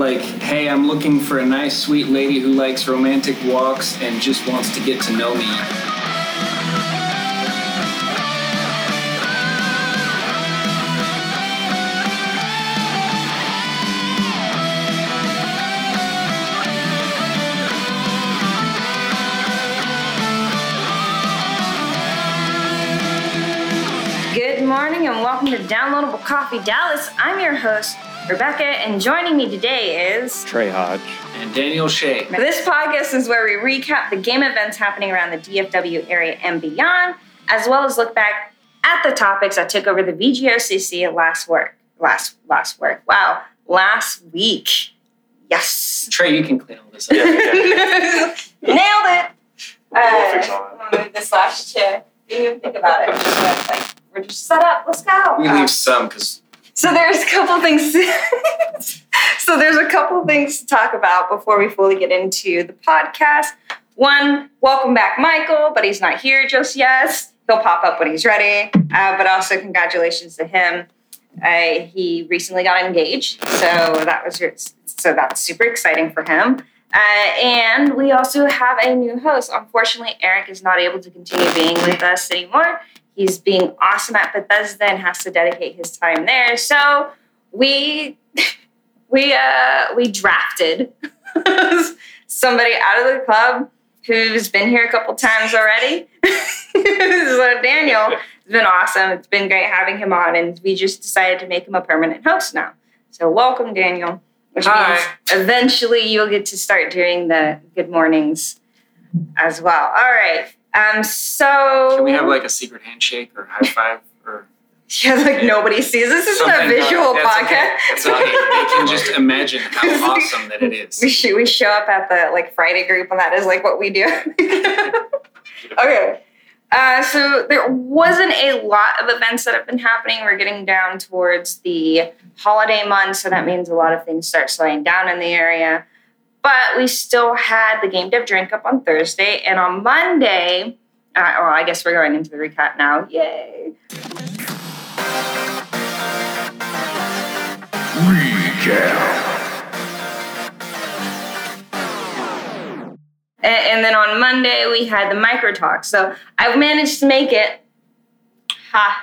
like, hey, I'm looking for a nice, sweet lady who likes romantic walks and just wants to get to know me. Welcome to Downloadable Coffee Dallas. I'm your host, Rebecca, and joining me today is Trey Hodge and Daniel Shea. This podcast is where we recap the game events happening around the DFW area and beyond, as well as look back at the topics that took over the VGOCC last week. Yes. Trey, you can clean all this up. Nailed it. I'm gonna move this last chair. Didn't even think about it. Just like, we're just set up. Let's go. We leave some because. So there's a couple things to talk about before we fully get into the podcast. One, welcome back, Michael, but he's not here just yet. He'll pop up when he's ready. But also, congratulations to him. He recently got engaged, so that's super exciting for him. And we also have a new host. Unfortunately, Eric is not able to continue being with us anymore. He's being awesome at Bethesda and has to dedicate his time there. So we drafted somebody out of the club who's been here a couple times already. So Daniel has been awesome. It's been great having him on, and we just decided to make him a permanent host now. So welcome, Daniel. Which means eventually you'll get to start doing the good mornings as well. All right. So can we have like a secret handshake or high five or nobody sees this? This isn't a visual podcast. Okay. It's okay. They can just imagine how awesome that it is. We show up at the like Friday group, and that is like what we do. Okay. So there wasn't a lot of events that have been happening. We're getting down towards the holiday month, so that means a lot of things start slowing down in the area. But we still had the Game Dev Drink Up on Thursday, and on Monday, I guess we're going into the recap now. Yay! Recap. And then on Monday, we had the micro talk. So I managed to make it. I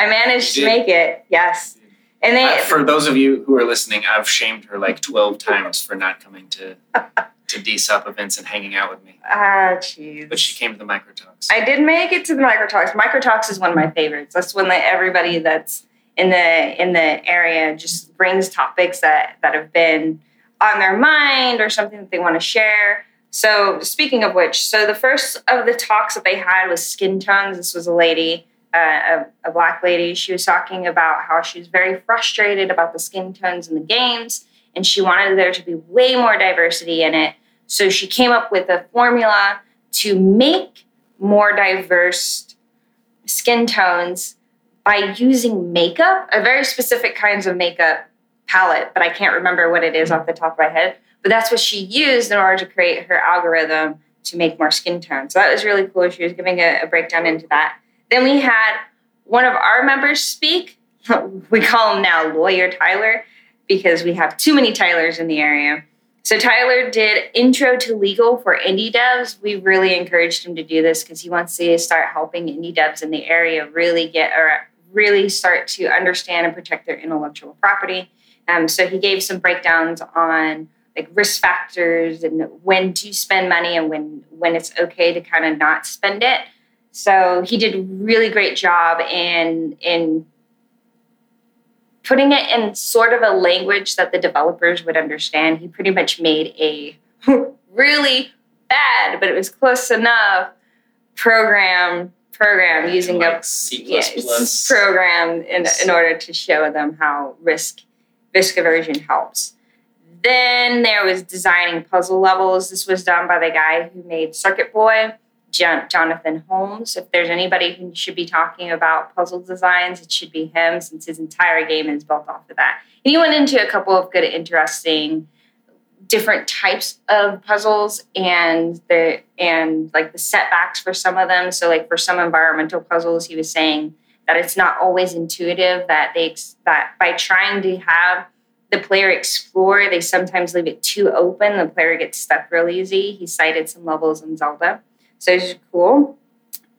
managed to make it. Yes. And they, for those of you who are listening, I've shamed her like 12 times for not coming to DSOP events and hanging out with me. Ah, jeez. But she came to the micro talks. I did make it to the micro talks. Micro talks is one of my favorites. That's when everybody that's in the area just brings topics that have been on their mind or something that they want to share. So speaking of which, so the first of the talks that they had was skin tones. This was a lady, a black lady. She was talking about how she was very frustrated about the skin tones in the games, and she wanted there to be way more diversity in it. So she came up with a formula to make more diverse skin tones by using makeup, a very specific kinds of makeup palette, but I can't remember what it is off the top of my head. But that's what she used in order to create her algorithm to make more skin tones. So that was really cool. She was giving a breakdown into that. Then we had one of our members speak. We call him now Lawyer Tyler because we have too many Tylers in the area. So Tyler did Intro to Legal for Indie Devs. We really encouraged him to do this because he wants to start helping indie devs in the area really start to understand and protect their intellectual property. So he gave some breakdowns on like risk factors and when to spend money and when it's okay to kind of not spend it. So he did a really great job in putting it in sort of a language that the developers would understand. He pretty much made a really bad, but it was close enough program using like a C++ program in order to show them how risk aversion helps. Then there was designing puzzle levels. This was done by the guy who made Circuit Boy, Jonathan Holmes. If there's anybody who should be talking about puzzle designs, it should be him since his entire game is built off of that. And he went into a couple of good, interesting, different types of puzzles and like the setbacks for some of them. So like for some environmental puzzles, he was saying that it's not always intuitive that by trying to have the player explore, they sometimes leave it too open. The player gets stuck real easy. He cited some levels in Zelda. So it's cool.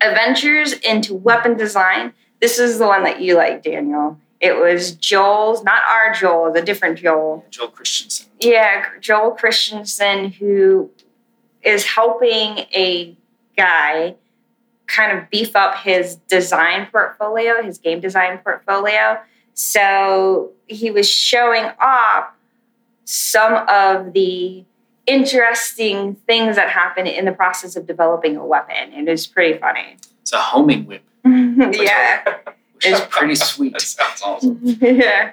Adventures into weapon design. This is the one that you like, Daniel. It was Joel's, not our Joel, the different Joel. Joel Christensen. Yeah, Joel Christensen, who is helping a guy kind of beef up his design portfolio, his game design portfolio. So he was showing off some of the interesting things that happen in the process of developing a weapon. It was pretty funny. It's a homing whip. Yeah. It's pretty sweet. That sounds awesome. Yeah.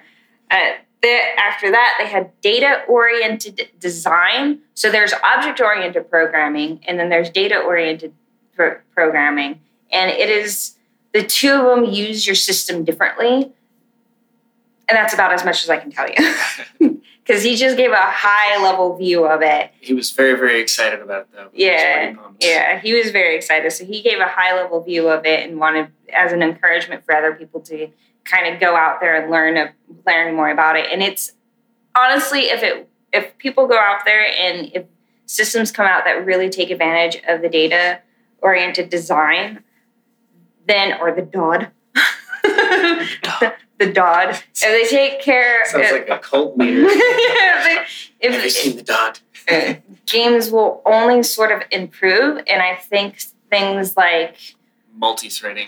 After that, they had data-oriented design. So there's object-oriented programming, and then there's data-oriented programming. And it is, the two of them use your system differently. And that's about as much as I can tell you. Because he just gave a high-level view of it. He was very, very excited about it, though. Yeah, he was very excited. So he gave a high-level view of it and wanted, as an encouragement for other people to kind of go out there and learn more about it. And it's, honestly, if people go out there and if systems come out that really take advantage of the data-oriented design, then, or the DOD. The DOD. If they take care... Sounds like a cult leader. Have you seen the DOD? Games will only sort of improve, and I think things like... Multi-threading.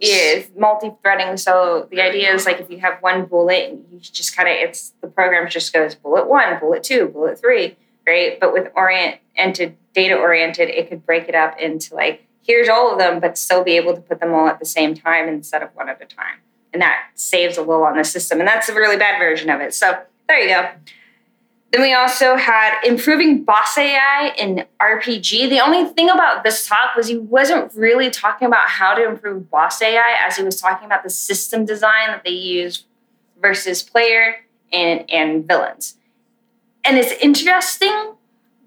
Yes, multi-threading. So the idea is, like, if you have one bullet, and you just kind of... It's the program just goes bullet 1, bullet 2, bullet 3, right? But with data-oriented, it could break it up into, like, here's all of them, but still be able to put them all at the same time instead of one at a time. And that saves a little on the system. And that's a really bad version of it. So there you go. Then we also had improving boss AI in RPG. The only thing about this talk was he wasn't really talking about how to improve boss AI as he was talking about the system design that they use versus player and villains. And it's interesting,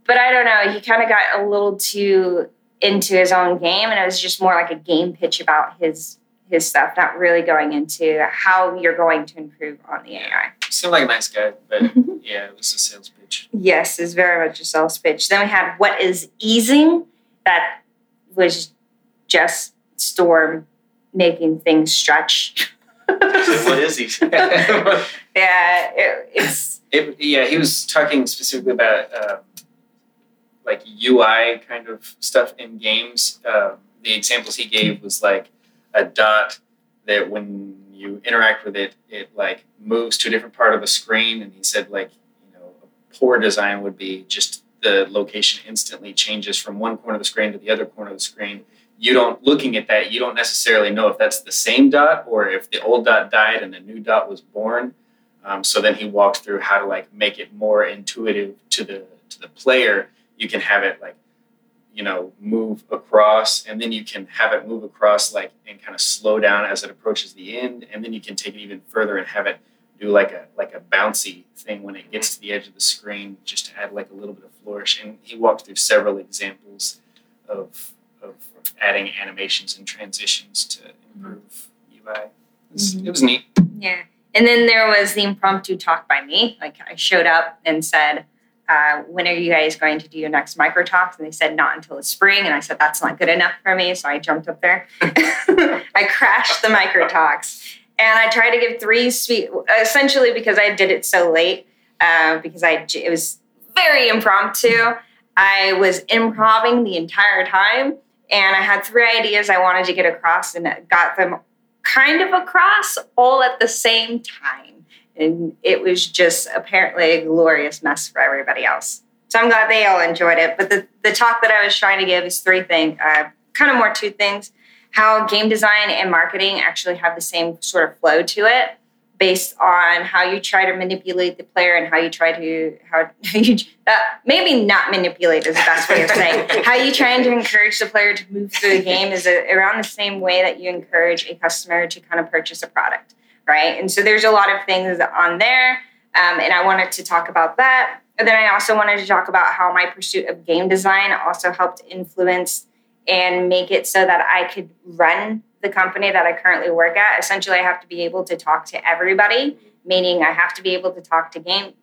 but I don't know. He kind of got a little too into his own game, and it was just more like a game pitch about his stuff, not really going into how you're going to improve on the AI. Seemed like a nice guy, but yeah, it was a sales pitch. Yes, it's very much a sales pitch. Then we had what is easing. That was just Storm making things stretch. What is easing? Yeah, he was talking specifically about like UI kind of stuff in games. The examples he gave was like a dot that when you interact with it, it like moves to a different part of the screen. And he said, like, you know, a poor design would be just the location instantly changes from one corner of the screen to the other corner of the screen. Looking at that, you don't necessarily know if that's the same dot or if the old dot died and the new dot was born. So then he walked through how to like make it more intuitive to the player. You can have it like, you know, move across, and then you can have it move across like and kind of slow down as it approaches the end, and then you can take it even further and have it do like a bouncy thing when it gets to the edge of the screen, just to add like a little bit of flourish. And he walked through several examples of adding animations and transitions to improve UI. It was neat. Yeah. And then there was the impromptu talk by me. Like, I showed up and said, when are you guys going to do your next micro talks? And they said, not until the spring. And I said, that's not good enough for me. So I jumped up there. I crashed the micro talks. And I tried to give three sweet, essentially because I did it so late, because it was very impromptu. I was improvising the entire time. And I had three ideas I wanted to get across, and got them kind of across all at the same time. And it was just apparently a glorious mess for everybody else. So I'm glad they all enjoyed it. But the talk that I was trying to give is three things, kind of more two things. How game design and marketing actually have the same sort of flow to it based on how you try to manipulate the player and maybe not manipulate is the best way of saying. How you trying to encourage the player to move through the game is around the same way that you encourage a customer to kind of purchase a product. Right. And so there's a lot of things on there. And I wanted to talk about that. And then I also wanted to talk about how my pursuit of game design also helped influence and make it so that I could run the company that I currently work at. Essentially, I have to be able to talk to everybody meaning I have to be able to talk to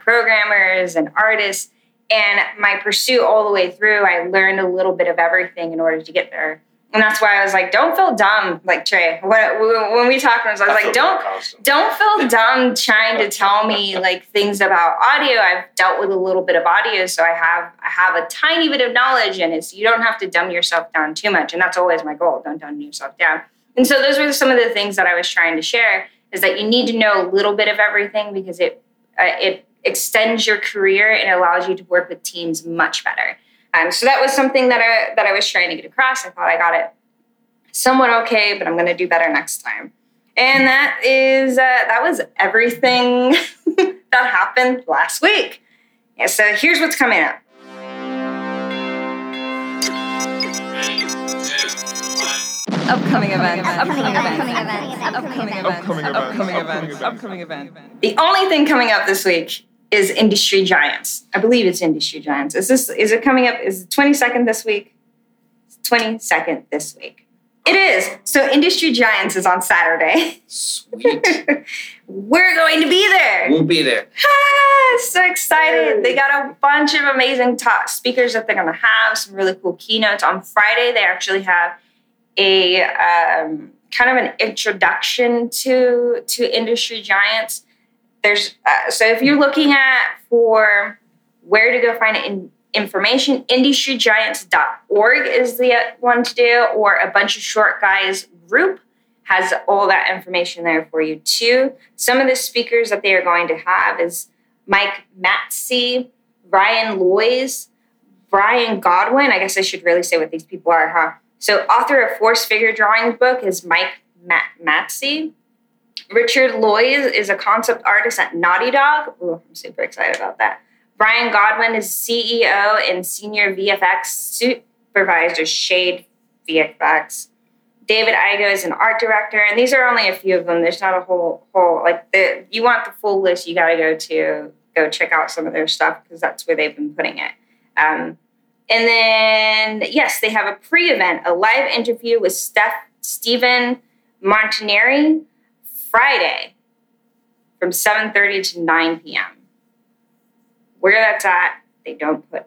programmers and artists. And my pursuit all the way through, I learned a little bit of everything in order to get there. And that's why I was like, don't feel dumb, like Trey. When we talked, I was like, don't feel dumb trying to tell me like things about audio. I've dealt with a little bit of audio, so I have a tiny bit of knowledge, and it's you don't have to dumb yourself down too much. And that's always my goal: don't dumb yourself down. And so those were some of the things that I was trying to share: is that you need to know a little bit of everything because it extends your career and allows you to work with teams much better. So that was something that I was trying to get across. I thought I got it somewhat okay, but I'm going to do better next time. And that is that was everything that happened last week. Yeah, so here's what's coming up. 3, 2, 1. Upcoming events. The only thing coming up this week is Industry Giants. I believe it's Industry Giants. Is it coming up? Is it 22nd this week? It's 22nd this week. It is. So Industry Giants is on Saturday. Sweet. We're going to be there. We'll be there. Ah, so excited. Yay. They got a bunch of amazing top speakers that they're going to have, some really cool keynotes. On Friday, they actually have a kind of an introduction to Industry Giants. There's so if you're looking for where to go find information, industrygiants.org is the one to do, or a bunch of short guys group has all that information there for you too. Some of the speakers that they are going to have is Mike Matsey, Ryan Lois, Brian Godwin. I guess I should really say what these people are, huh? So author of Force Figure Drawings book is Mike Matsey. Richard Lois is a concept artist at Naughty Dog. Ooh, I'm super excited about that. Brian Godwin is CEO and Senior VFX Supervisor, Shade VFX. David Igo is an art director, and these are only a few of them. There's not a whole like you want the full list, you got to go check out some of their stuff because that's where they've been putting it. And then, yes, they have a pre-event, a live interview with Stephen Martineri, Friday from 7:30 to 9 p.m. Where that's at, they don't put.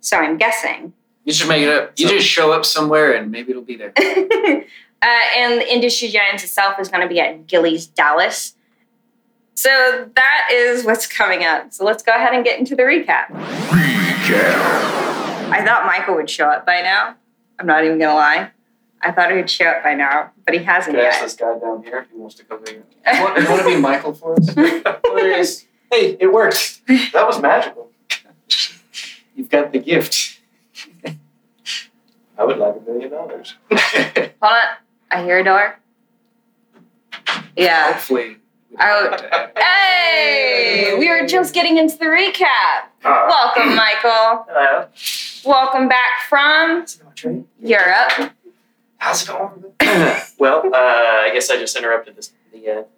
So I'm guessing. You should make it up. You just show up somewhere and maybe it'll be there. And the Industry Giants itself is going to be at Gillies, Dallas. So that is what's coming up. So let's go ahead and get into the recap. I thought Michael would show up by now. I'm not even going to lie. I thought he would show up by now, but he hasn't yet. Ask this guy down here if he wants to come here. You want to be Michael for us? Hilarious. Hey, it worked. That was magical. You've got the gift. I would like $1 million. Hold on. I hear a door. Yeah. Hopefully. Hey! We were just getting into the recap. Welcome, Michael. Hello. Welcome back from Europe. How's it going? Well, I guess I just interrupted this.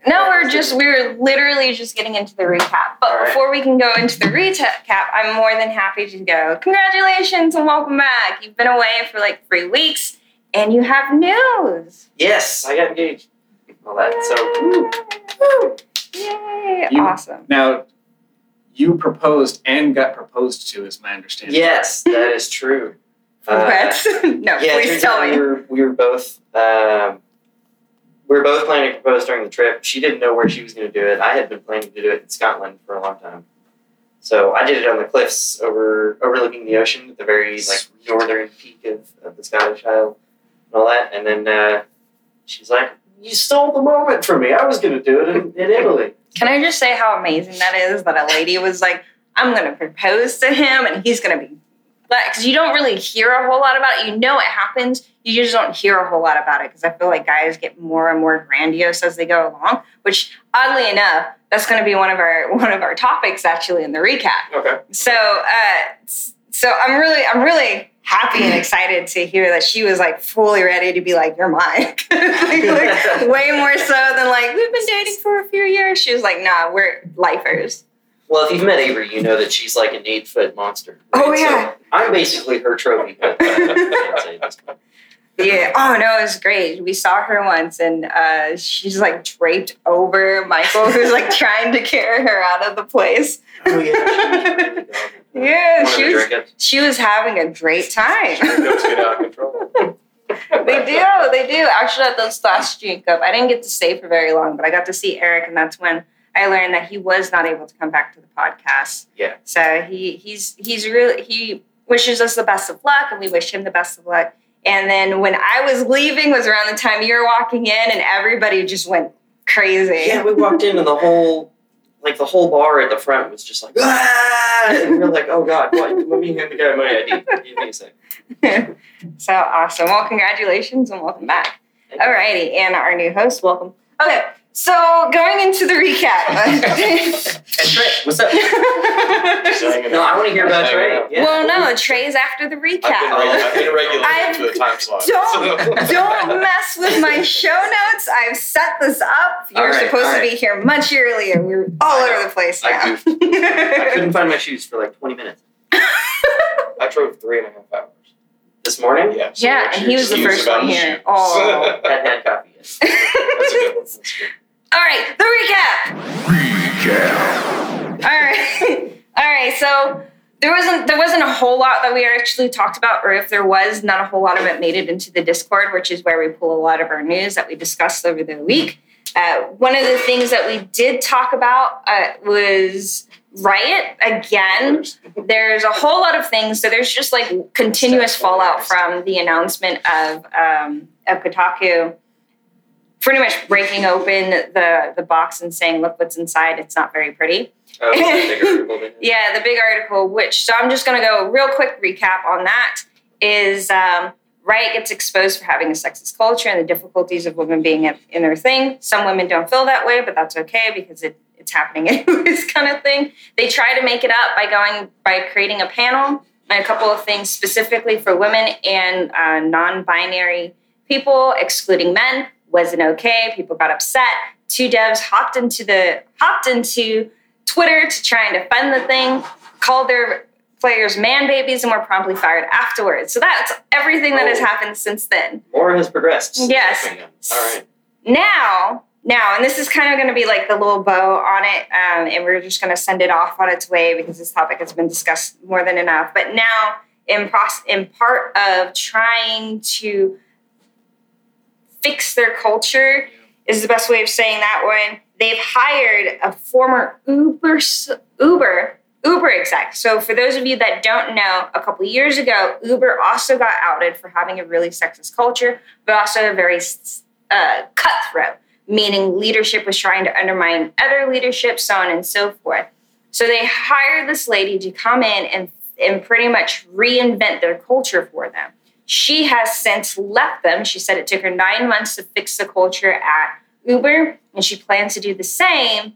No, we're literally just getting into the recap. But right. Before we can go into the recap, I'm more than happy to go, congratulations and welcome back. You've been away for like 3 weeks, and you have news. Yes, I got engaged. All that. Yay. So, yay! Awesome. Now, you proposed and got proposed to, is my understanding. Yes, that is true. Please tell me. We were both planning to propose during the trip. She didn't know where she was going to do it. I had been planning to do it in Scotland for a long time. So I did it on the cliffs overlooking the ocean at the very northern peak of the Scottish Isle and all that. And then she's like, you stole the moment from me. I was going to do it in Italy. Can I just say how amazing that is that a lady was like, I'm going to propose to him and he's going to be. Because you don't really hear a whole lot about it. You know it happens. You just don't hear a whole lot about it. Because I feel like guys get more and more grandiose as they go along. Which, oddly enough, that's going to be one of our topics actually in the recap. Okay. So I'm really happy and excited to hear that she was like fully ready to be like, you're mine. like, way more so than like we've been dating for a few years. She was like, nah, we're lifers. Well, if you've met Avery, you know that she's like an 8-foot monster. Right? Oh, yeah. So I'm basically her trophy. Yeah. Oh, no, it was great. We saw her once, and she's, like, draped over Michael, who's, like, trying to carry her out of the place. Oh, yeah. Yeah, she was having a great time. Get out of control. They do. Actually, at those last drink up, I didn't get to stay for very long, but I got to see Eric, and that's when I learned that he was not able to come back to the podcast. Yeah. So he wishes us the best of luck, and we wish him the best of luck. And then when I was leaving was around the time you were walking in, and everybody just went crazy. Yeah, we walked in, and the whole bar at the front was just like, ah! And we're like, oh, God, what? Let me hand the guy my ID. Give me a second. So awesome. Well, congratulations and welcome back. All righty. And our new host, welcome. Okay. So going into the recap. And Trey, what's up? No, I want to hear about Trey. Yeah. Well, no, Trey's after the recap. I've been regulated to the time slot. Don't mess with my show notes. I've set this up. You're supposed to be here much earlier. We're all over the place now. I couldn't find my shoes for like 20 minutes. I drove 3.5 hours. This morning? Yeah. So yeah, and he was the first one here. Oh. Hadn't had coffee yet. That's a good one. That's good. All right, the recap. All right. So there wasn't a whole lot that we actually talked about, or if there was, not a whole lot of it made it into the Discord, which is where we pull a lot of our news that we discussed over the week. One of the things that we did talk about was Riot. Again, there's a whole lot of things. So there's just like continuous fallout from the announcement of Kotaku pretty much breaking open the box and saying, look what's inside. It's not very pretty. Yeah, the big article, so I'm just going to go real quick recap on that is Riot gets exposed for having a sexist culture and the difficulties of women being in their thing. Some women don't feel that way, but that's okay because it's happening anyways kind of thing. They try to make it up by creating a panel and a couple of things specifically for women and non-binary people, excluding men. Wasn't okay. People got upset. Two devs hopped into Twitter to try and defend the thing, called their players man babies, and were promptly fired afterwards. So that's everything that has happened since then. War has progressed. Yes. All right. Now, and this is kind of going to be like the little bow on it, and we're just going to send it off on its way because this topic has been discussed more than enough. But now, in part of trying to fix their culture is the best way of saying that one. They've hired a former Uber exec. So for those of you that don't know, a couple years ago, Uber also got outed for having a really sexist culture, but also a very cutthroat, meaning leadership was trying to undermine other leadership, so on and so forth. So they hired this lady to come in and pretty much reinvent their culture for them. She has since left them. She said it took her 9 months to fix the culture at Uber, and she plans to do the same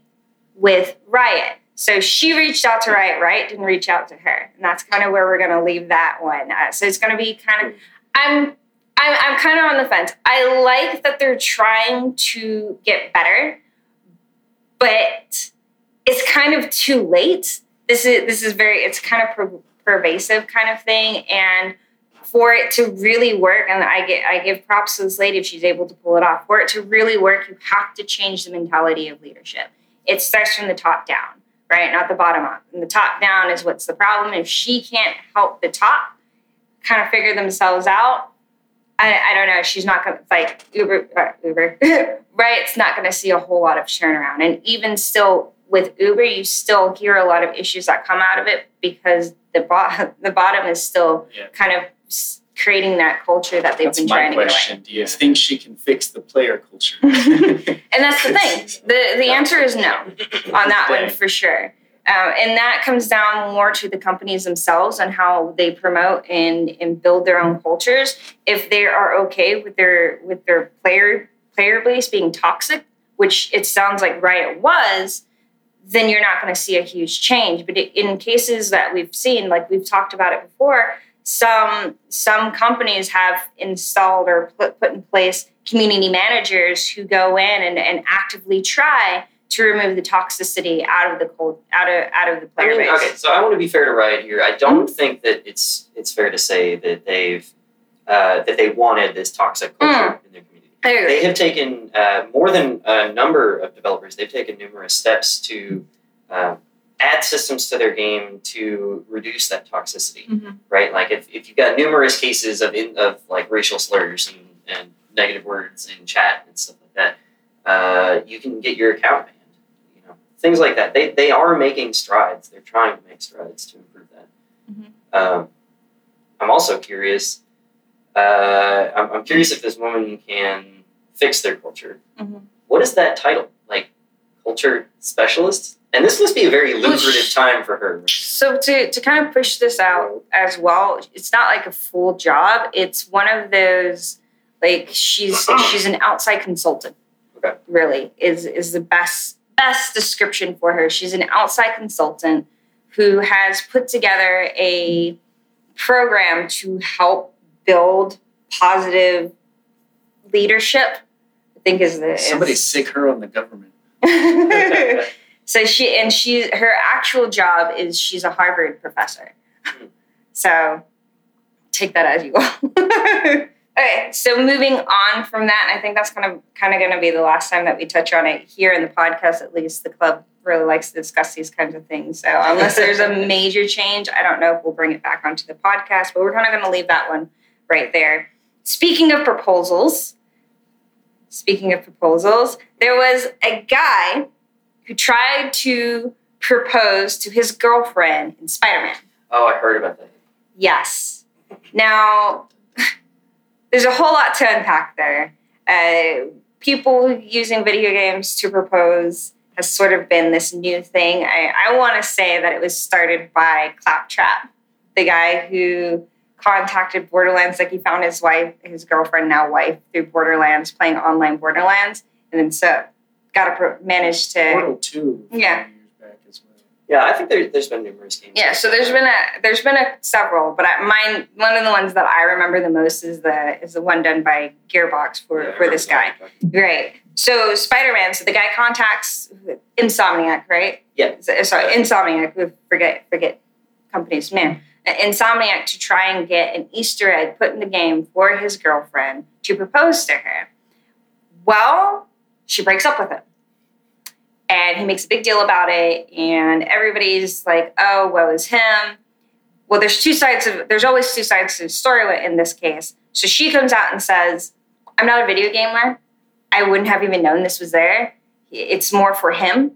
with Riot. So she reached out to Riot. Riot didn't reach out to her, and that's kind of where we're going to leave that one. So it's going to be kind of I'm kind of on the fence. I like that they're trying to get better, but it's kind of too late. It's kind of pervasive kind of thing, and for it to really work, and I give props to this lady if she's able to pull it off, for it to really work, you have to change the mentality of leadership. It starts from the top down, right? Not the bottom up. And the top down is what's the problem. If she can't help the top kind of figure themselves out, I don't know. She's not going to, like, Uber, right? It's not going to see a whole lot of turnaround. And even still with Uber, you still hear a lot of issues that come out of it because the bottom is still kind of creating that culture that they've been trying to get away. That's my question. Do you think she can fix the player culture? And that's the thing. The answer is no on that one for sure. And that comes down more to the companies themselves and how they promote and build their own cultures. If they are okay with their player base being toxic, which it sounds like Riot was, then you're not going to see a huge change. But in cases that we've seen, like we've talked about it before, some companies have installed or put in place community managers who go in and actively try to remove the toxicity out of the player base. Okay, so I want to be fair to Riot here. I don't think that it's fair to say that they've that they wanted this toxic culture in their community. They have taken more than a number of developers. They've taken numerous steps to add systems to their game to reduce that toxicity, right? Like if you've got numerous cases of like racial slurs and negative words in chat and stuff like that, you can get your account banned. You know, things like that. They are making strides. They're trying to make strides to improve that. I'm also curious. I'm curious if this woman can fix their culture. What is that title? Like, culture specialist? And this must be a very lucrative time for her. So to kind of push this out as well, it's not like a full job. It's one of those, like, she's an outside consultant. Okay. Really, is the best description for her. She's an outside consultant who has put together a program to help build positive leadership, I think is the... Somebody sick her on the government. So her actual job is she's a Harvard professor. So take that as you will. Okay, so moving on from that, and I think that's kind of going to be the last time that we touch on it here in the podcast, at least. The club really likes to discuss these kinds of things. So unless there's a major change, I don't know if we'll bring it back onto the podcast, but we're kind of going to leave that one right there. Speaking of proposals, there was a guy who tried to propose to his girlfriend in Spider-Man. Oh, I heard about that. Yes. Now... there's a whole lot to unpack there. People using video games to propose has sort of been this new thing. I want to say that it was started by Claptrap, the guy who contacted Borderlands. Like, he found his girlfriend, now wife, through Borderlands, playing online Borderlands. And then managed to... Portal 2. Yeah. Yeah, I think there's been numerous games. Yeah, so there's been several, but one of the ones that I remember the most is the one done by Gearbox for this guy. Right. So Spider-Man. So the guy contacts Insomniac, right? Yeah. Sorry, Insomniac. Forget companies, man. Insomniac, to try and get an Easter egg put in the game for his girlfriend to propose to her. Well, she breaks up with him. And he makes a big deal about it, and everybody's like, oh, woe is him. Well, there's always two sides to the story in this case. So she comes out and says, I'm not a video gamer. I wouldn't have even known this was there. It's more for him.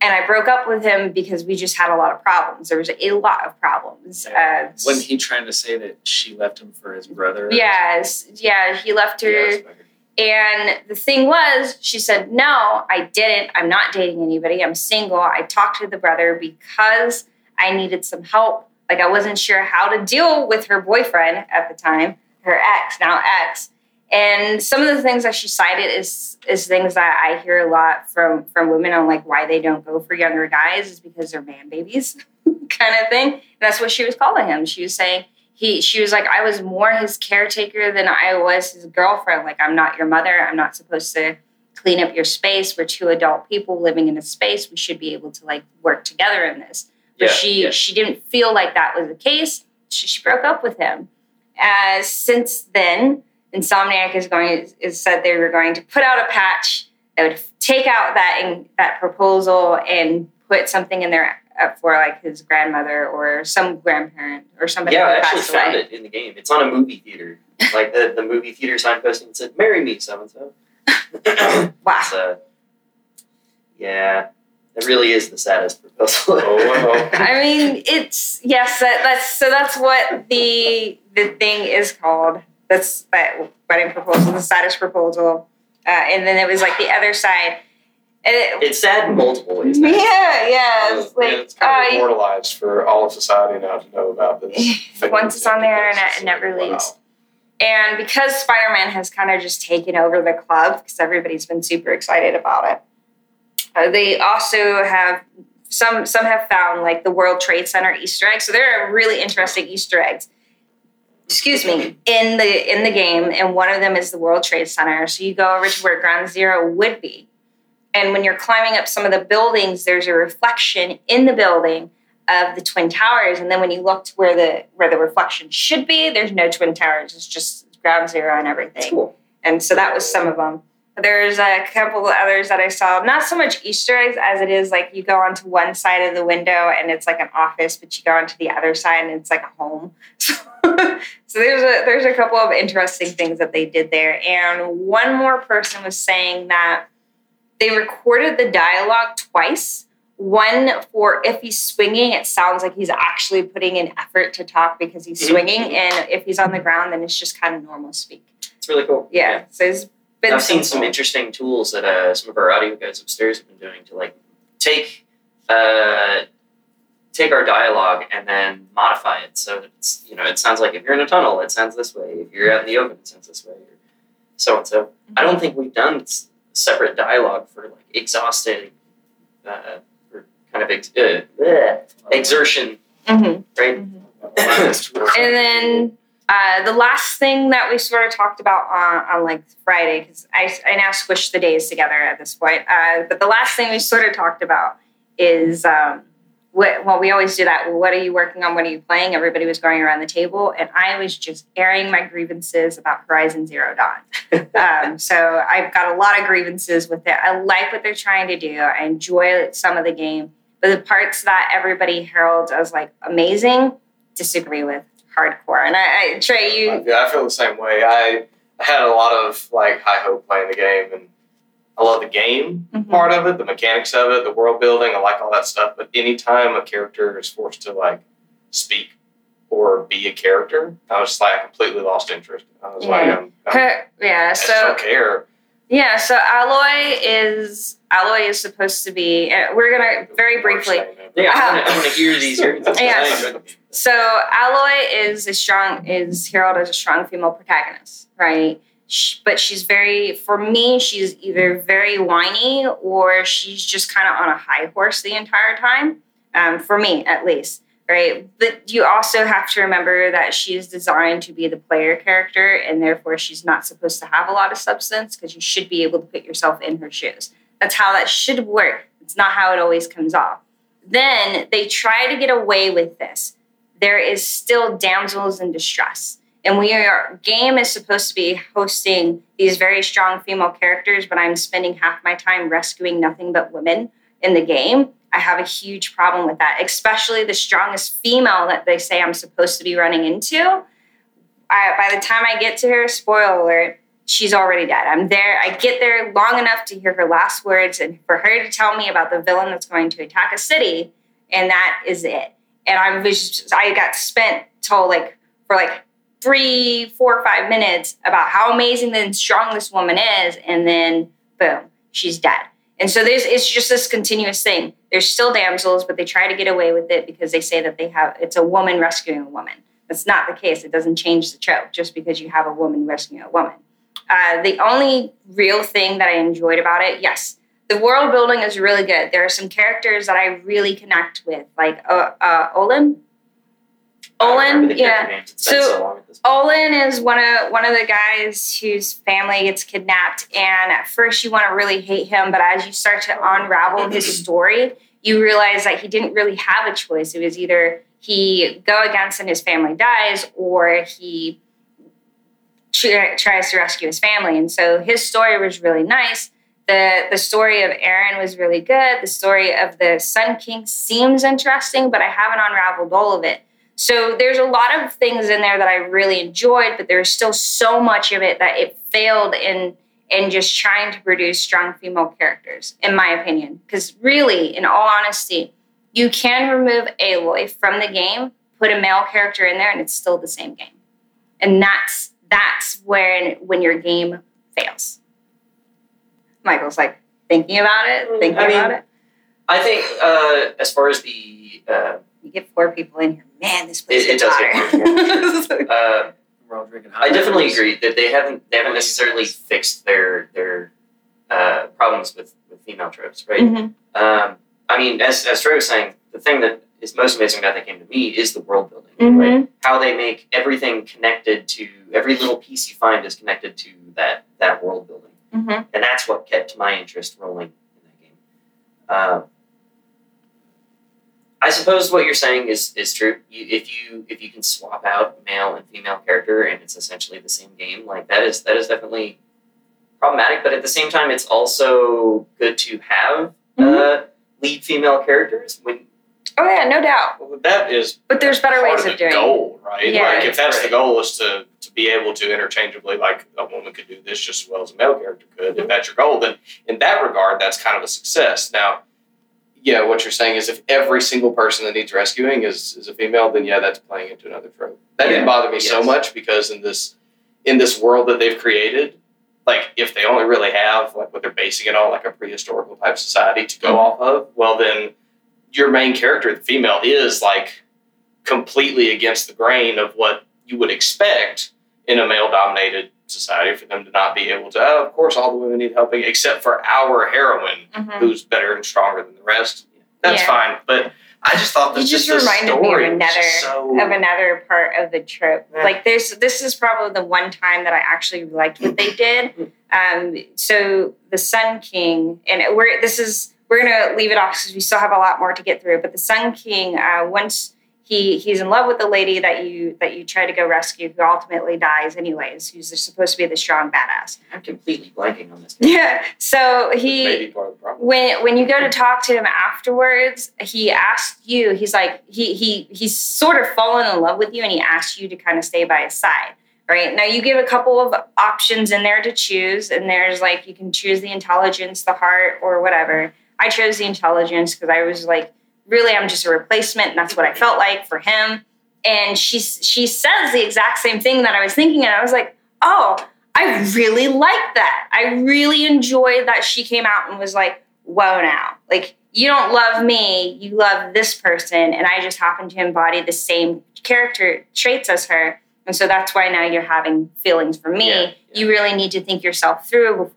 And I broke up with him because we just had a lot of problems. There was a lot of problems. Yeah. Wasn't he trying to say that she left him for his brother? Yes. Yeah, he left her... Yeah, and the thing was, she said, no, I didn't. I'm not dating anybody. I'm single. I talked to the brother because I needed some help. Like, I wasn't sure how to deal with her boyfriend at the time, her ex, now ex. And some of the things that she cited is things that I hear a lot from women on, like, why they don't go for younger guys is because they're man babies kind of thing. And that's what she was calling him. She was saying... She was like, I was more his caretaker than I was his girlfriend. Like, I'm not your mother. I'm not supposed to clean up your space. We're two adult people living in a space. We should be able to, like, work together in this. But she didn't feel like that was the case. She broke up with him. Since then, Insomniac said they were going to put out a patch that would take out that proposal and put something in there for, like, his grandmother or some grandparent or somebody. Yeah, I actually found it in the game. It's on a movie theater. Like, the movie theater sign posting said, marry me, so-and-so. Wow. So, yeah, it really is the saddest proposal. Oh, I mean, that's what the thing is called. That's that wedding proposal, the saddest proposal. And then it was, like, the other side. It's sad in multiple ways. Now. Yeah. It's kind of immortalized for all of society now to know about this. Once it's on the internet, it never leaves. Wow. And because Spider-Man has kind of just taken over the club, because everybody's been super excited about it, they also have, some have found, like, the World Trade Center Easter eggs. So there are really interesting Easter eggs. Excuse me, in the game, and one of them is the World Trade Center. So you go over to where Ground Zero would be. And when you're climbing up some of the buildings, there's a reflection in the building of the Twin Towers. And then when you look to where the reflection should be, there's no Twin Towers. It's just ground zero and everything. Cool. And so that was some of them. There's a couple others that I saw, not so much Easter eggs as it is like you go onto one side of the window and it's like an office, but you go onto the other side and it's like a home. So there's a couple of interesting things that they did there. And one more person was saying that they recorded the dialogue twice. One for if he's swinging, it sounds like he's actually putting in effort to talk because he's swinging. And if he's on the ground, then it's just kind of normal speak. It's really cool. Yeah. So it's been I've seen some interesting tools that some of our audio guys upstairs have been doing to like take our dialogue and then modify it so that it's, you know, it sounds like if you're in a tunnel, it sounds this way. If you're out in the open, it sounds this way. Or so and so. Mm-hmm. I don't think we've done separate dialogue for like exhausted or kind of exertion, mm-hmm. right? Mm-hmm. And then. The last thing that we sort of talked about on like Friday, because I now squish the days together at this point. But the last thing we sort of talked about is, we always do that. What are you working on? What are you playing? Everybody was going around the table. And I was just airing my grievances about Horizon Zero Dawn. So I've got a lot of grievances with it. I like what they're trying to do. I enjoy some of the game. But the parts that everybody heralds as like amazing, disagree with. Hardcore. And I Trey, you... Yeah, I feel the same way. I had a lot of like high hope playing the game, and I love the game mm-hmm. part of it, the mechanics of it, the world building. I like all that stuff. But anytime a character is forced to like speak or be a character, I was just like I completely lost interest. I was I don't care. Yeah, so Aloy is supposed to be. We're gonna very briefly. Yeah, I want to hear these. Yeah. So Aloy is heralded as a strong female protagonist, right? But she's she's either very whiny or she's just kind of on a high horse the entire time. For me, at least, right? But you also have to remember that she is designed to be the player character, and therefore she's not supposed to have a lot of substance because you should be able to put yourself in her shoes. That's how that should work. It's not how it always comes off. Then they try to get away with this. There is still damsels in distress. And game is supposed to be hosting these very strong female characters, but I'm spending half my time rescuing nothing but women in the game. I have a huge problem with that, especially the strongest female that they say I'm supposed to be running into. By the time I get to her, spoiler alert, she's already dead. I get there long enough to hear her last words and for her to tell me about the villain that's going to attack a city, and that is it. And I got spent till for 3, 4, 5 minutes about how amazing and strong this woman is, and then boom, she's dead. And so it's just this continuous thing. There's still damsels, but they try to get away with it because they say that it's a woman rescuing a woman. That's not the case. It doesn't change the trope just because you have a woman rescuing a woman. The only real thing that I enjoyed about it, yes, the world building is really good. There are some characters that I really connect with, like Olin. Olin, yeah. So Olin is one of the guys whose family gets kidnapped, and at first you want to really hate him, but as you start to unravel his story, you realize that he didn't really have a choice. It was either he go against and his family dies, or he tries to rescue his family. And so his story was really nice. The story of Aaron was really good. The story of the Sun King seems interesting, but I haven't unraveled all of it. So there's a lot of things in there that I really enjoyed, but there's still so much of it that it failed in just trying to produce strong female characters, in my opinion. Because really, in all honesty, you can remove Aloy from the game, put a male character in there, and it's still the same game. And that's when your game fails. Michael's like thinking about it. I think as far as the... you get 4 people in here. Man, this place is hotter. I definitely agree that they haven't necessarily fixed their problems with female tropes, right? Mm-hmm. I mean, as Trey was saying, the thing that is most amazing about that game to me is the world building, mm-hmm. right? How they make everything connected to every little piece you find is connected to that world building, mm-hmm. and that's what kept my interest rolling in that game. I suppose what you're saying is true. If you can swap out male and female character and it's essentially the same game, like that is definitely problematic. But at the same time, it's also good to have lead female characters. Oh yeah, no doubt. That is. But there's better ways of doing it. Goal, right? Yeah, like if that's right. The goal is to be able to interchangeably, like a woman could do this just as well as a male character could. Mm-hmm. If that's your goal, then in that regard, that's kind of a success. Now, yeah, what you're saying is if every single person that needs rescuing is a female, then yeah, that's playing into another trope. That didn't bother me so much because in this world that they've created, like if they only really have like what they're basing it on, like a prehistorical type society to go off of, well then. Your main character, the female, is like completely against the grain of what you would expect in a male-dominated society for them to not be able to. Oh, of course, all the women need helping except for our heroine, who's better and stronger than the rest. That's fine, but I just thought this just reminded story me of another part of the trope. Yeah. Like this is probably the one time that I actually liked what they did. So the Sun King, and we're going to leave it off because we still have a lot more to get through. But the Sun King, once he's in love with the lady that you try to go rescue, who ultimately dies anyways, who's supposed to be the strong badass. I'm completely blanking on this. Yeah. So he, when you go to talk to him afterwards, he asks you, he's like, he's sort of fallen in love with you and he asks you to kind of stay by his side. Right? Now, you give a couple of options in there to choose. And there's like, you can choose the intelligence, the heart, or whatever. I chose the intelligence because I was like, really, I'm just a replacement. And that's what I felt like for him. And she says the exact same thing that I was thinking. And I was like, oh, I really like that. I really enjoyed that she came out and was like, whoa now. Like, you don't love me. You love this person. And I just happen to embody the same character traits as her. And so that's why now you're having feelings for me. Yeah, yeah. You really need to think yourself through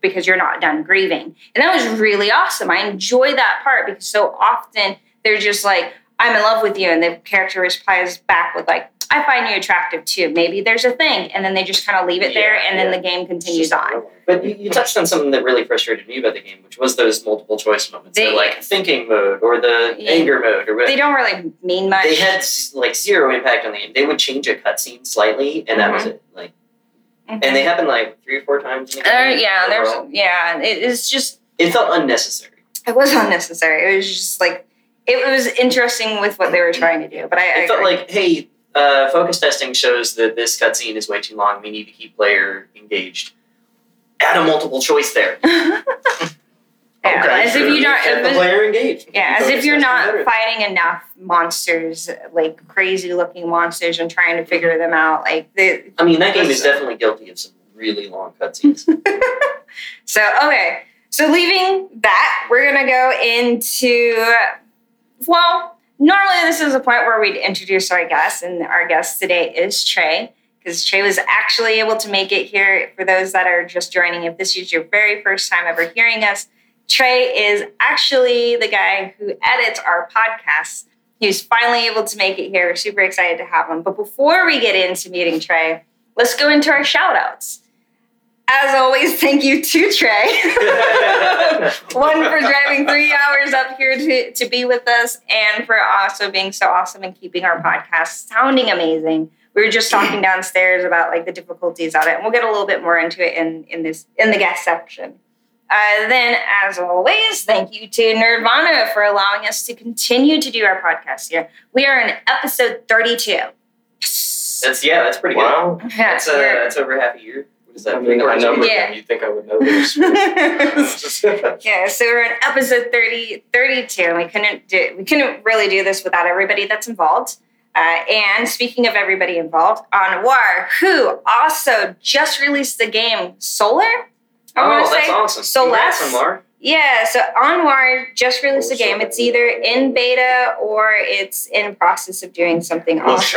because you're not done grieving. And that was really awesome. I enjoy that part because so often they're just like, I'm in love with you. And the character replies back with like, I find you attractive too. Maybe there's a thing. And then they just kind of leave it there. And then the game continues on. But you touched on something that really frustrated me about the game, which was those multiple choice moments. They, the like thinking mode or the anger mode or whatever. They don't really mean much. They had like zero impact on the game. They would change a cutscene slightly and that was it. Like, and they happened like 3 or 4 times in the game. It's just... It felt unnecessary. It was unnecessary. It was just like... It was interesting with what they were trying to do, but I felt like, hey... focus testing shows that this cutscene is way too long. We need to keep player engaged. Add a multiple choice there. As if you don't keep the player engaged. Yeah, as if you're not fighting enough monsters, like crazy looking monsters, and trying to figure them out. Like, that game is definitely guilty of some really long cutscenes. So leaving that, we're gonna go into Normally, this is a point where we'd introduce our guest, and our guest today is Trey, because Trey was actually able to make it here. For those that are just joining, if this is your very first time ever hearing us, Trey is actually the guy who edits our podcasts. He was finally able to make it here. We're super excited to have him. But before we get into meeting Trey, let's go into our shout-outs. As always, thank you to Trey. One, for driving 3 hours up here to be with us and for also being so awesome and keeping our podcast sounding amazing. We were just talking downstairs about like the difficulties of it, and we'll get a little bit more into it in the guest section. Then, as always, thank you to Nirvana for allowing us to continue to do our podcast here. We are in episode 32. That's pretty good. That's over half a year. Is that you think I would know this? So we're on episode 32, and we couldn't really do this without everybody that's involved. And speaking of everybody involved, Anwar, who also just released the game Solar. That's awesome. Solar. Yeah, so Anwar just released a game. It's either in beta or it's in process of doing something awesome. Looks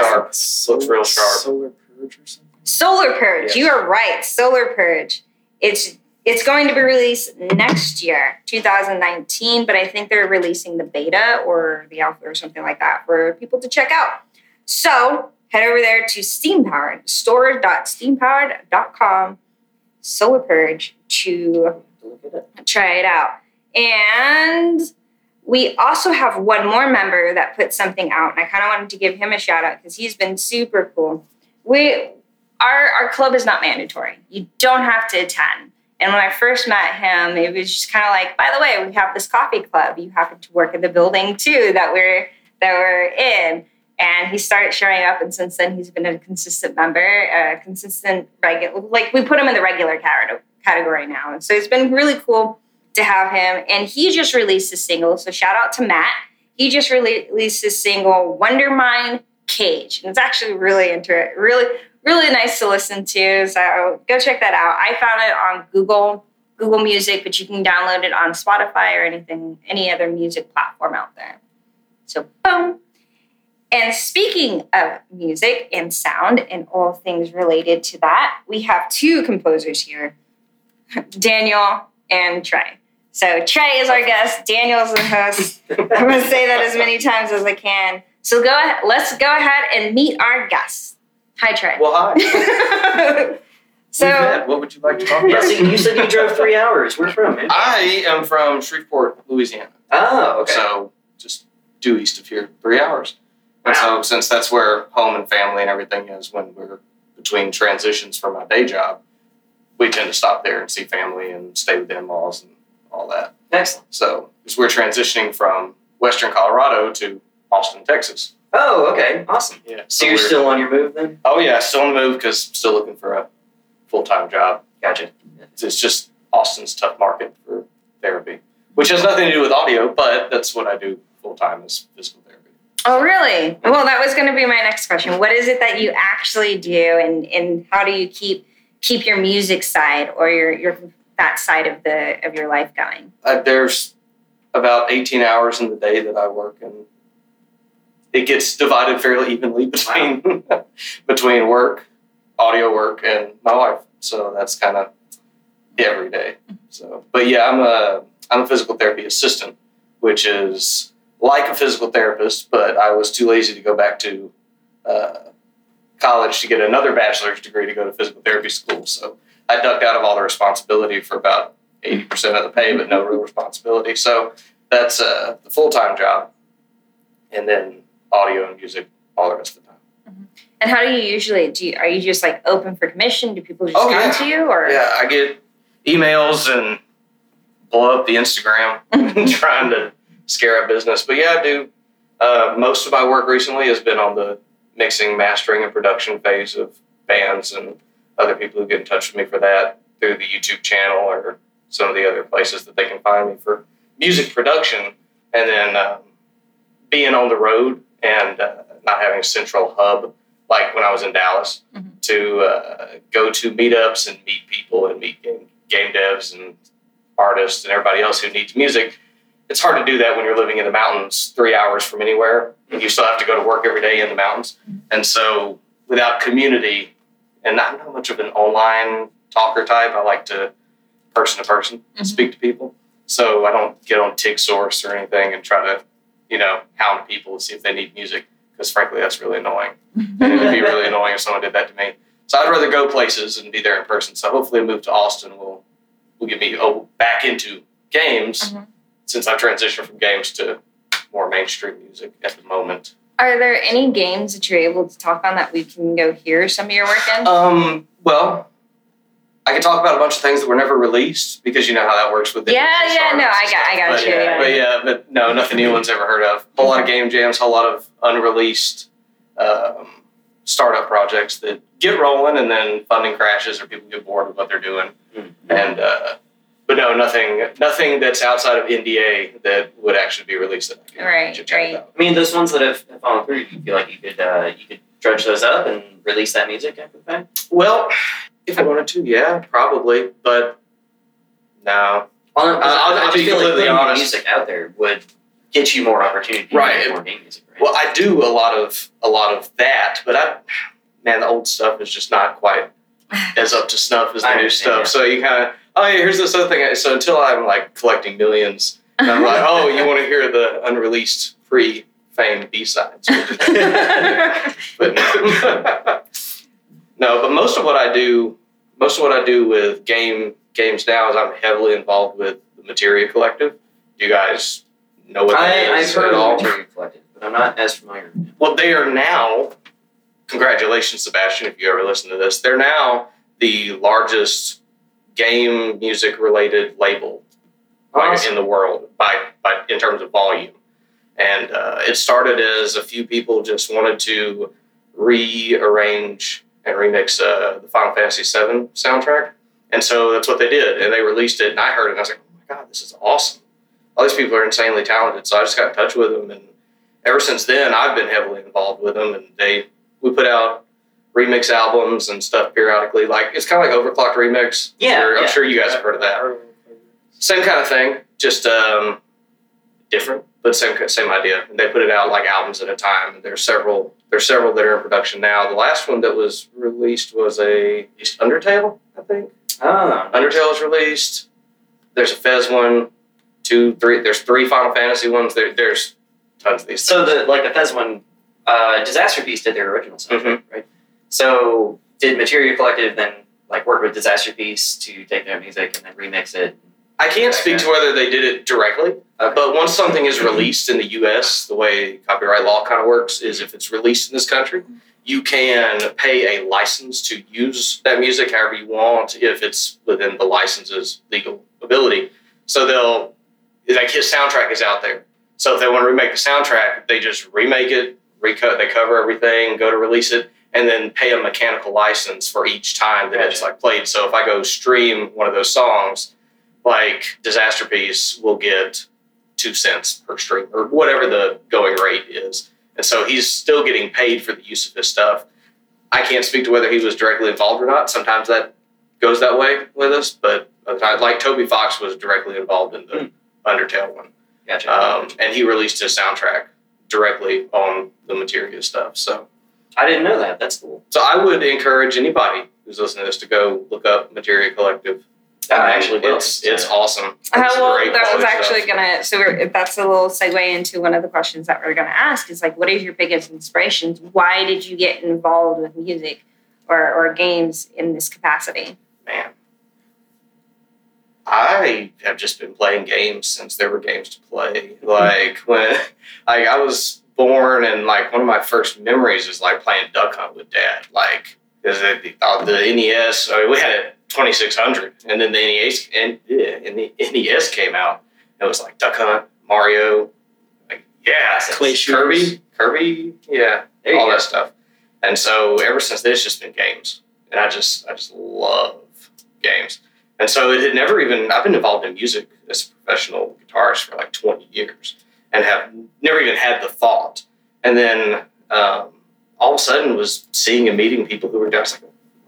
real sharp. Solar Purge or something? Solar Purge. Yes. You are right. Solar Purge. It's going to be released next year, 2019, but I think they're releasing the beta or the alpha or something like that for people to check out. So head over there to Steampowered, store.steampowered.com, Solar Purge, to try it out. And We also have one more member that put something out, and I kind of wanted to give him a shout out because he's been super cool. Our club is not mandatory. You don't have to attend. And when I first met him, it was just kind of like, by the way, we have this coffee club. You happen to work in the building too that we're in. And he started showing up, and since then he's been a consistent member, a consistent regular. Like, we put him in the regular category now, and so it's been really cool to have him. And he just released a single, so shout out to Matt. He just released his single "Wondermind Cage," and it's actually really nice to listen to. So go check that out. I found it on Google Music, but you can download it on Spotify or any other music platform out there. So boom. And speaking of music and sound and all things related to that, we have two composers here, Daniel and Trey. So Trey is our guest, Daniel's the host. I'm going to say that as many times as I can. So let's go ahead and meet our guests. Hi, Trey. Well, hi. So, what would you like to talk about? You said you drove 3 hours. Where from, man? I am from Shreveport, Louisiana. Oh, okay. So just due east of here, 3 hours. And so since that's where home and family and everything is when we're between transitions from my day job, we tend to stop there and see family and stay with in-laws and all that. Excellent. So because we're transitioning from western Colorado to Austin, Texas. Oh, okay. Awesome. Yeah. So you're still on your move then? Oh, yeah. Still on the move because still looking for a full-time job. Gotcha. It's just Austin's tough market for therapy, which has nothing to do with audio, but that's what I do full-time is physical therapy. Oh, really? Well, that was going to be my next question. What is it that you actually do, and how do you keep your music side or your that side of your life going? There's about 18 hours in the day that I work, and it gets divided fairly evenly between between work, audio work, and my wife. So that's kind of every day. So, but yeah, I'm a physical therapy assistant, which is like a physical therapist, but I was too lazy to go back to college to get another bachelor's degree to go to physical therapy school. So I ducked out of all the responsibility for about 80% of the pay, but no real responsibility. So that's the full-time job, and then audio and music all the rest of the time. Mm-hmm. And how do you usually, are you just like open for commission? Do people just come to you? Or? Yeah, I get emails and blow up the Instagram trying to scare up business. But yeah, I do. Most of my work recently has been on the mixing, mastering, and production phase of bands and other people who get in touch with me for that through the YouTube channel or some of the other places that they can find me for music production. And then being on the road and not having a central hub, like when I was in Dallas, to go to meetups and meet people and meet game devs and artists and everybody else who needs music. It's hard to do that when you're living in the mountains 3 hours from anywhere, and you still have to go to work every day in the mountains. And so without community, and I'm not much of an online talker type, I like to person-to-person speak to people. So I don't get on TickSource or anything and try to, hound people to see if they need music, because frankly, that's really annoying. And it would be really annoying if someone did that to me. So I'd rather go places and be there in person. So hopefully a move to Austin will get me back into games, since I've transitioned from games to more mainstream music at the moment. Are there any games that you're able to talk on that we can go hear some of your work in? Well, I can talk about a bunch of things that were never released, because you know how that works with the I got you. But no, nothing anyone's ever heard of. A whole lot of game jams, a whole lot of unreleased startup projects that get rolling and then funding crashes or people get bored with what they're doing. And but no, nothing that's outside of NDA that would actually be released. Right. I mean, those ones that have fallen through, do you feel like you could dredge those up and release that music after the fact? Well, if I wanted to, yeah, probably. But no. I'll be completely honest. Music out there would get you more opportunity. Right. More game music, right? Well, I do a lot of that, but the old stuff is just not quite as up to snuff as the new stuff. Yeah. So you kind of, here's this other thing. So until I'm like collecting millions, and I'm like, you want to hear the unreleased pre-famed B-sides. But no, but most of what I do with games now is I'm heavily involved with the Materia Collective. You guys know what that is at all. Collective, but I'm not as familiar. Well, they are now, congratulations, Sebastian, if you ever listen to this, they're now the largest game music-related label in the world by in terms of volume. And it started as a few people just wanted to rearrange and remix the Final Fantasy VII soundtrack. And so that's what they did. And they released it, and I heard it, and I was like, oh, my God, this is awesome. All these people are insanely talented. So I just got in touch with them, and ever since then, I've been heavily involved with them. And we put out remix albums and stuff periodically. Like, it's kind of like Overclocked Remix. Yeah. I'm sure you guys have heard of that. Same kind of thing, just different, but same idea. And they put it out like albums at a time. And there's several that are in production now. The last one that was released was Undertale, I think. Ah, Undertale is released. There's a Fez one, 2, 3. There's 3 Final Fantasy ones. There's tons of these. So the Fez one, Disasterpeace did their original soundtrack, mm-hmm. right? So did Materia Collective then work with Disasterpeace to take their music and then remix it? I can't speak to whether they did it directly, okay. But once something is released in the U.S., the way copyright law kind of works is if it's released in this country, you can pay a license to use that music however you want if it's within the license's legal ability. So his soundtrack is out there. So if they want to remake the soundtrack, they just remake it, they cover everything, go to release it, and then pay a mechanical license for each time that it's played. So if I go stream one of those songs, Disasterpeace will get 2 cents per stream or whatever the going rate is. And so he's still getting paid for the use of his stuff. I can't speak to whether he was directly involved or not. Sometimes that goes that way with us, but Toby Fox was directly involved in the Undertale one. Gotcha. And he released his soundtrack directly on the Materia stuff. So I didn't know that. That's cool. So I would encourage anybody who's listening to this to go look up Materia Collective. It's awesome. That was actually going to. So that's a little segue into one of the questions that we're going to ask is what is your biggest inspirations? Why did you get involved with music or games in this capacity? Man, I have just been playing games since there were games to play. When I was born, and one of my first memories is playing Duck Hunt with Dad. The NES. We had it. 2600, and then the NES and the NES came out. It was Duck Hunt, Mario, Kirby, all that stuff. And so ever since then, it's just been games, and I just love games. And so it had never even. I've been involved in music as a professional guitarist for 20 years, and have never even had the thought. And then all of a sudden, was seeing and meeting people who were doing. I was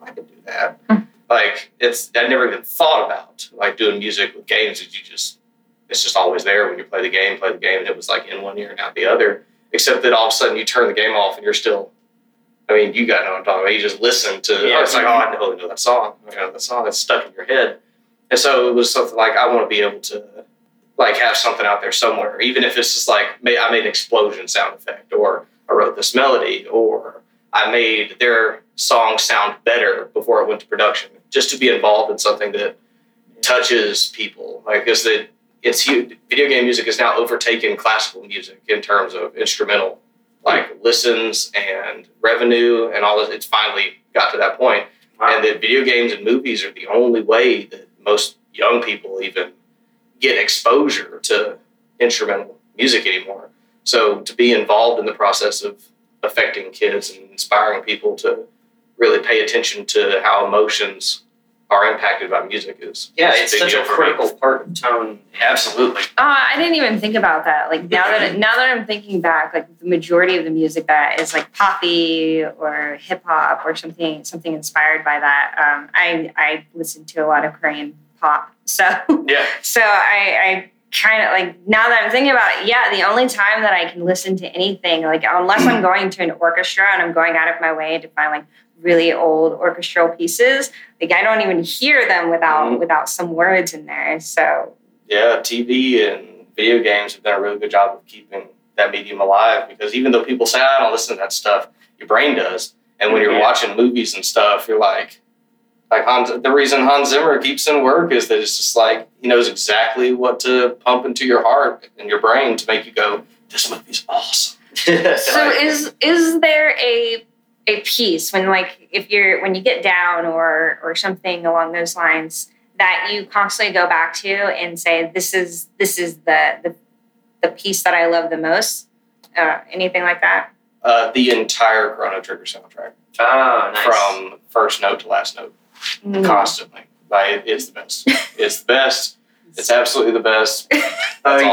I can do that. Mm-hmm. I never even thought about doing music with games. It's just always there when you play the game. And it was in one ear and out the other, except that all of a sudden you turn the game off and you're still, you got to know what I'm talking about. You just listen to, I totally know that song. It's stuck in your head. And so it was something I want to be able to have something out there somewhere, even if it's just I made an explosion sound effect, or I wrote this melody, or I made their song sound better before it went to production. Just to be involved in something that touches people. It's huge. Video game music has now overtaken classical music in terms of instrumental, listens and revenue and all this. It's finally got to that point. Wow. And that video games and movies are the only way that most young people even get exposure to instrumental music anymore. So to be involved in the process of affecting kids and inspiring people to really pay attention to how emotions are impacted by music is. Yeah, it's such a critical part of tone. Absolutely. I didn't even think about that. Now that I'm thinking back, the majority of the music that is poppy or hip hop or something inspired by that. I listened to a lot of Korean pop. So yeah. So I kind of now that I'm thinking about it, the only time that I can listen to anything, unless I'm going to an orchestra and I'm going out of my way to find really old orchestral pieces, I don't even hear them without some words in there. So yeah, TV and video games have done a really good job of keeping that medium alive, because even though people say, I don't listen to that stuff, your brain does. And when you're watching movies and stuff, you're Like the reason Hans Zimmer keeps in work is that it's just like he knows exactly what to pump into your heart and your brain to make you go, this movie's awesome. So is there a piece when like if you're when you get down or something along those lines that you constantly go back to and say, this is the piece that I love the most? Anything like that? The entire Chrono Trigger soundtrack. Oh, nice. From first note to last note. Mm. Constantly. Like, it's the best. It's the best. It's absolutely the best. That's awesome.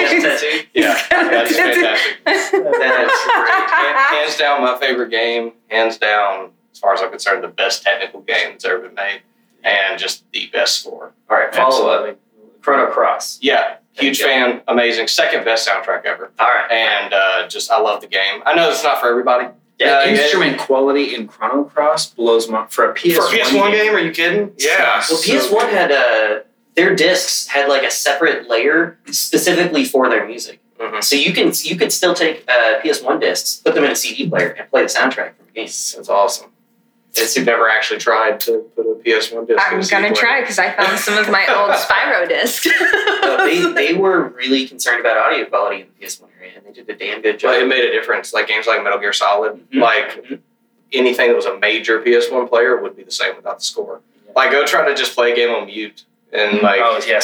Yeah, that's fantastic. That is hands down my favorite game. Hands down, as far as I'm concerned, the best technical game that's ever been made. And just the best score. All right, follow up. Chrono Cross. Yeah, huge fan. Amazing. Second best soundtrack ever. All right. And just, I love the game. I know it's not for everybody. Yeah, instrument quality in Chrono Cross blows my... For a PS1 game? Are you kidding? Yeah. Well, PS1 had their discs had like a separate layer specifically for their music. Mm-hmm. So you could still take PS1 discs, put them in a CD player, and play the soundtrack from the game. That's awesome. You've never actually tried to put a PS1 disc. I'm going to try because I found some of my old Spyro discs. They were really concerned about audio quality in the PS1 area, and they did a damn good job. Well, it made a difference. Like games like Metal Gear Solid, mm-hmm. like mm-hmm. anything that was a major PS1 player would be the same without the score. Yeah. Like go try to just play a game on mute and like play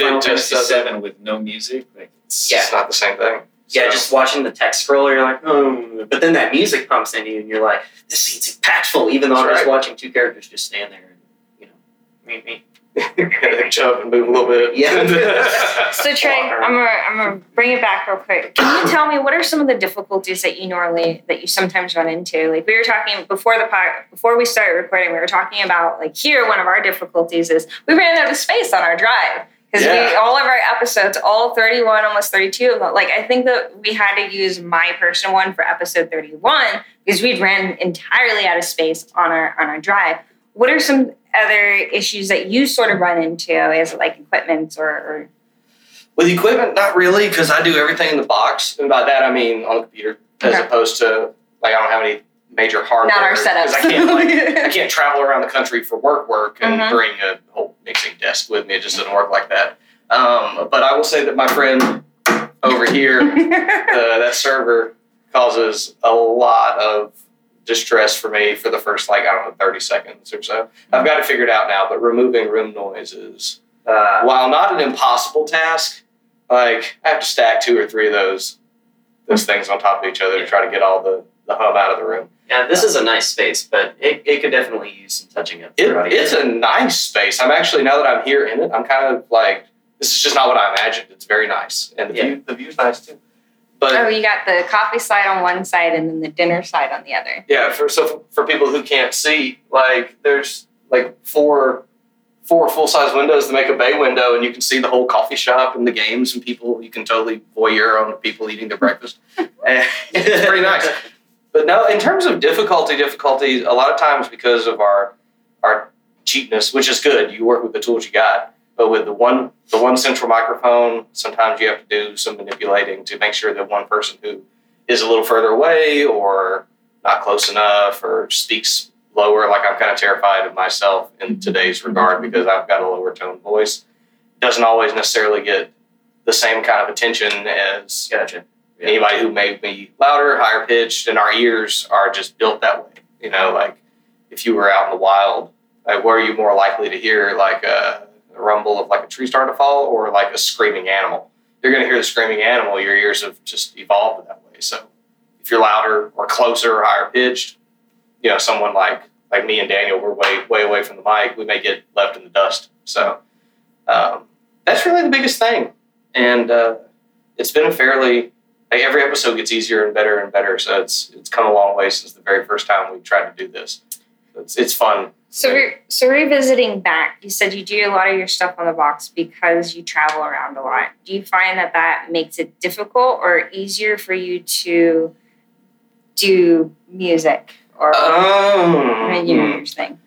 Final Fantasy 7 with no music. Like it's not the same thing. Yeah, so. Just watching the text scroller, you're like, oh. But then that music pumps into you, and you're like, this seems impactful, even though I'm just watching two characters just stand there and, you know, jump and move a little bit. Yeah. So, Trey, I'm gonna bring it back real quick. Can you tell me what are some of the difficulties that you sometimes run into? Like we were talking before we started recording, we were talking about like here one of our difficulties is we ran out of space on our drive. Because all of our episodes, all 31, almost 32 of them, like I think that we had to use my personal one for episode 31 because we'd ran entirely out of space on our drive. What are some other issues that you sort of run into? Is it like equipment or? With equipment, not really, because I do everything in the box, and by that I mean on the computer, as opposed to like I don't have any major hardware. Not our setups. I can't travel around the country for work and bring a whole mixing desk with me. It just doesn't work like that. But I will say that my friend over here, that server, causes a lot of distress for me for the first, 30 seconds or so. I've got it figured out now, but removing room noise is, while not an impossible task, I have to stack two or three of those things on top of each other to try to get all the hub out of the room. Yeah, this is a nice space, but it could definitely use some touching up. It's a nice space. I'm actually, now that I'm here in it, I'm kind of like, this is just not what I imagined. It's very nice. And the view's nice too. But, you got the coffee side on one side and then the dinner side on the other. Yeah, for people who can't see, there's four full-size windows that make a bay window, and you can see the whole coffee shop and the games and people. You can totally voyeur on people eating their breakfast. It's pretty nice. But no, in terms of difficulty, a lot of times because of our cheapness, which is good, you work with the tools you got. But with the one central microphone, sometimes you have to do some manipulating to make sure that one person who is a little further away or not close enough or speaks lower. Like I'm kind of terrified of myself in today's regard because I've got a lower tone voice. Doesn't always necessarily get the same kind of attention as... Gotcha. Anybody who may be louder, higher pitched, and our ears are just built that way. You know, if you were out in the wild, were you more likely to hear a rumble of a tree starting to fall or a screaming animal? You're going to hear the screaming animal. Your ears have just evolved that way. So if you're louder or closer or higher pitched, you know, someone like me and Daniel, we're way, way away from the mic. We may get left in the dust. So that's really the biggest thing. And it's been a fairly... every episode gets easier and better, so it's come a long way since the very first time we tried to do this. It's fun. So revisiting back, you said you do a lot of your stuff on the box because you travel around a lot. Do you find that makes it difficult or easier for you to do music or your thing?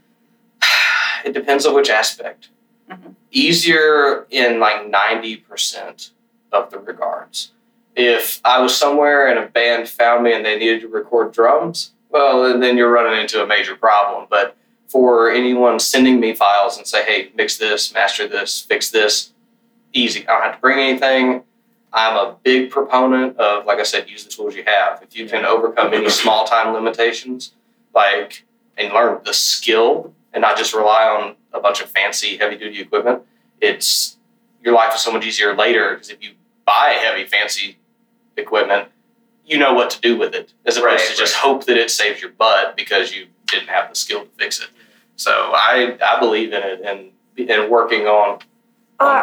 It depends on which aspect. Mm-hmm. Easier in 90% of the regards. If I was somewhere and a band found me and they needed to record drums, well, then you're running into a major problem. But for anyone sending me files and say, hey, mix this, master this, fix this. Easy. I don't have to bring anything. I'm a big proponent of, like I said, use the tools you have. If you can overcome any small-time limitations, like, and learn the skill and not just rely on a bunch of fancy heavy-duty equipment, it's your life is so much easier later, because if you buy heavy, fancy equipment, you know what to do with it, as opposed to just hope that it saves your butt because you didn't have the skill to fix it. So I believe in it, and working on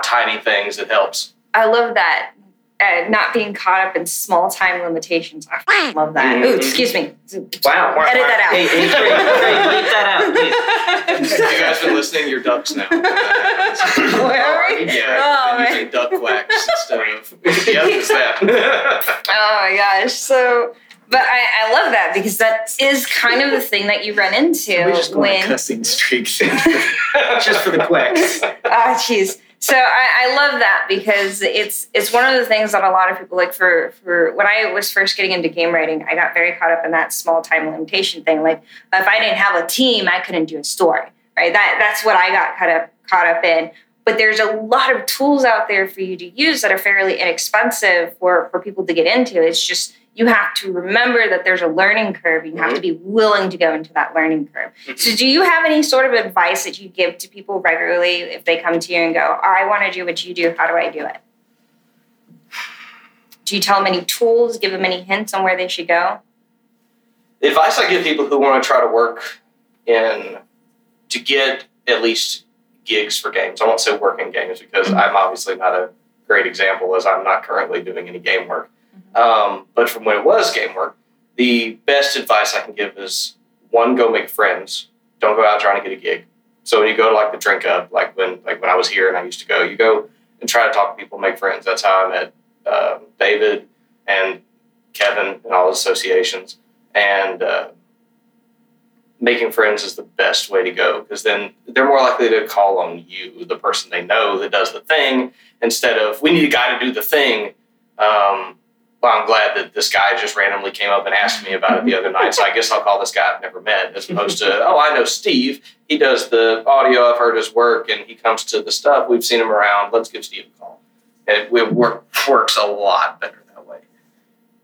tiny things, it helps. I love that. Not being caught up in small-time limitations. I love that. Mm-hmm. Ooh, excuse me. Wow. Edit that out. Hey, leave that out. You guys been listening to your ducks now. Where are we? Yeah, I've been using duck quacks instead of... Oh, my gosh. So... But I love that, because that is kind of the thing that you run into when... We just go on cussing streaks. Just for the quacks. Oh, jeez. So I love that, because it's one of the things that a lot of people, like, for when I was first getting into game writing, I got very caught up in that small time limitation thing. Like, if I didn't have a team, I couldn't do a story, right? That's what I got caught up in. But there's a lot of tools out there for you to use that are fairly inexpensive for people to get into. It's just... you have to remember that there's a learning curve. You have to be willing to go into that learning curve. So do you have any sort of advice that you give to people regularly if they come to you and go, I want to do what you do, how do I do it? Do you tell them any tools, give them any hints on where they should go? The advice I give people who want to try to work in, to get at least gigs for games. I won't say work in games, because I'm obviously not a great example, as I'm not currently doing any game work. But from when it was game work, the best advice I can give is, one, go make friends. Don't go out trying to get a gig. So when you go to, like, the Drink Up, like when I was here and I used to go, you go and try to talk to people, make friends. That's how I met David and Kevin and all his associations. And making friends is the best way to go, because then they're more likely to call on you, the person they know that does the thing, instead of, we need a guy to do the thing. Well, I'm glad that this guy just randomly came up and asked me about it the other night, so I guess I'll call this guy I've never met, as opposed to, oh, I know Steve. He does the audio. I've heard his work, and he comes to the stuff. We've seen him around. Let's give Steve a call. And it works a lot better that way.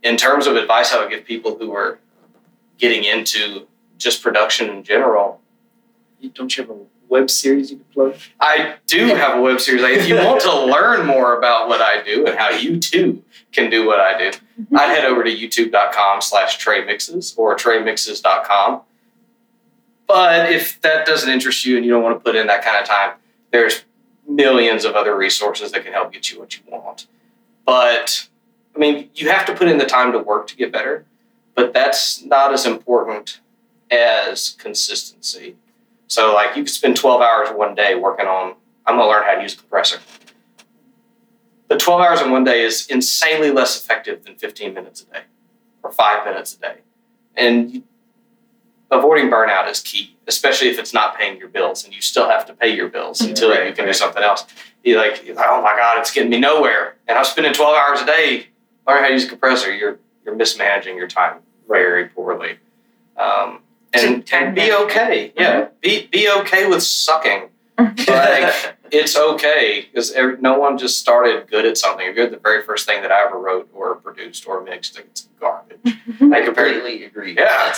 In terms of advice I would give people who are getting into just production in general. Don't you have a web series you can plug? I do have a web series. If you want to learn more about what I do and how you too can do what I do, I'd head over to youtube.com/TreyMixes or TreyMixes.com. But if that doesn't interest you and you don't want to put in that kind of time, there's millions of other resources that can help get you what you want. But, I mean, you have to put in the time to work to get better, but that's not as important as consistency. So, like, you could spend 12 hours one day working on, I'm going to learn how to use a compressor. But 12 hours in one day is insanely less effective than 15 minutes a day or 5 minutes a day. And avoiding burnout is key, especially if it's not paying your bills and you still have to pay your bills until you can do something else. You're like, oh, my God, it's getting me nowhere. And I'm spending 12 hours a day learning how to use a compressor. You're mismanaging your time very poorly. And be okay. Yeah, be okay with sucking. Like, it's okay, because no one just started good at something. If you're the very first thing that I ever wrote or produced or mixed, like, it's garbage. I completely agree. Yeah,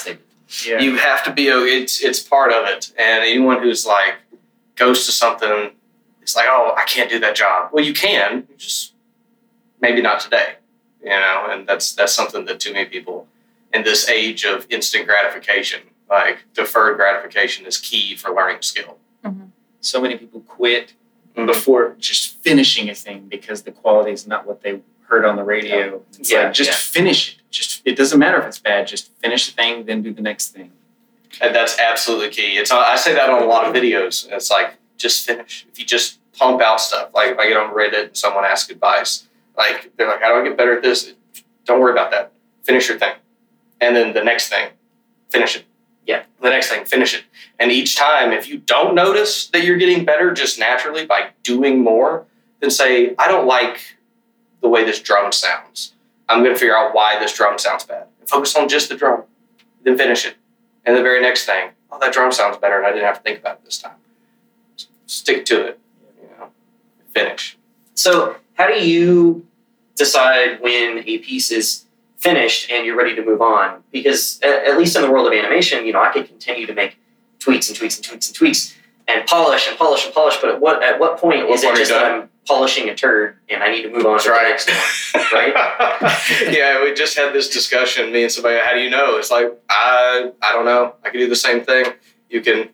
you have to be. It's part of it. And anyone who's like goes to something, it's like, oh, I can't do that job. Well, you can. You just maybe not today. You know, and that's something that too many people in this age of instant gratification. Like, deferred gratification is key for learning skill. So many people quit before just finishing a thing because the quality is not what they heard on the radio. It's like, just finish it. It doesn't matter if it's bad. Just finish the thing, then do the next thing. And that's absolutely key. I say that on a lot of videos. It's like, just finish. If you just pump out stuff, like if I get on Reddit and someone asks advice, like, they're like, how do I get better at this? Don't worry about that. Finish your thing. And then the next thing, finish it. Yeah, the next thing, finish it. And each time, if you don't notice that you're getting better just naturally by doing more, then say, I don't like the way this drum sounds. I'm going to figure out why this drum sounds bad. Focus on just the drum, then finish it. And the very next thing, oh, that drum sounds better, and I didn't have to think about it this time. Just stick to it, you know, finish. So how do you decide when a piece is finished and you're ready to move on? Because at least in the world of animation, you know, I could continue to make tweaks and tweaks and tweaks and tweaks and polish and polish and polish, but at what point is it just that I'm polishing a turd and I need to move on to the next one, right? Yeah, we just had this discussion, me and somebody, how do you know? It's like, I don't know. I can do the same thing. You can,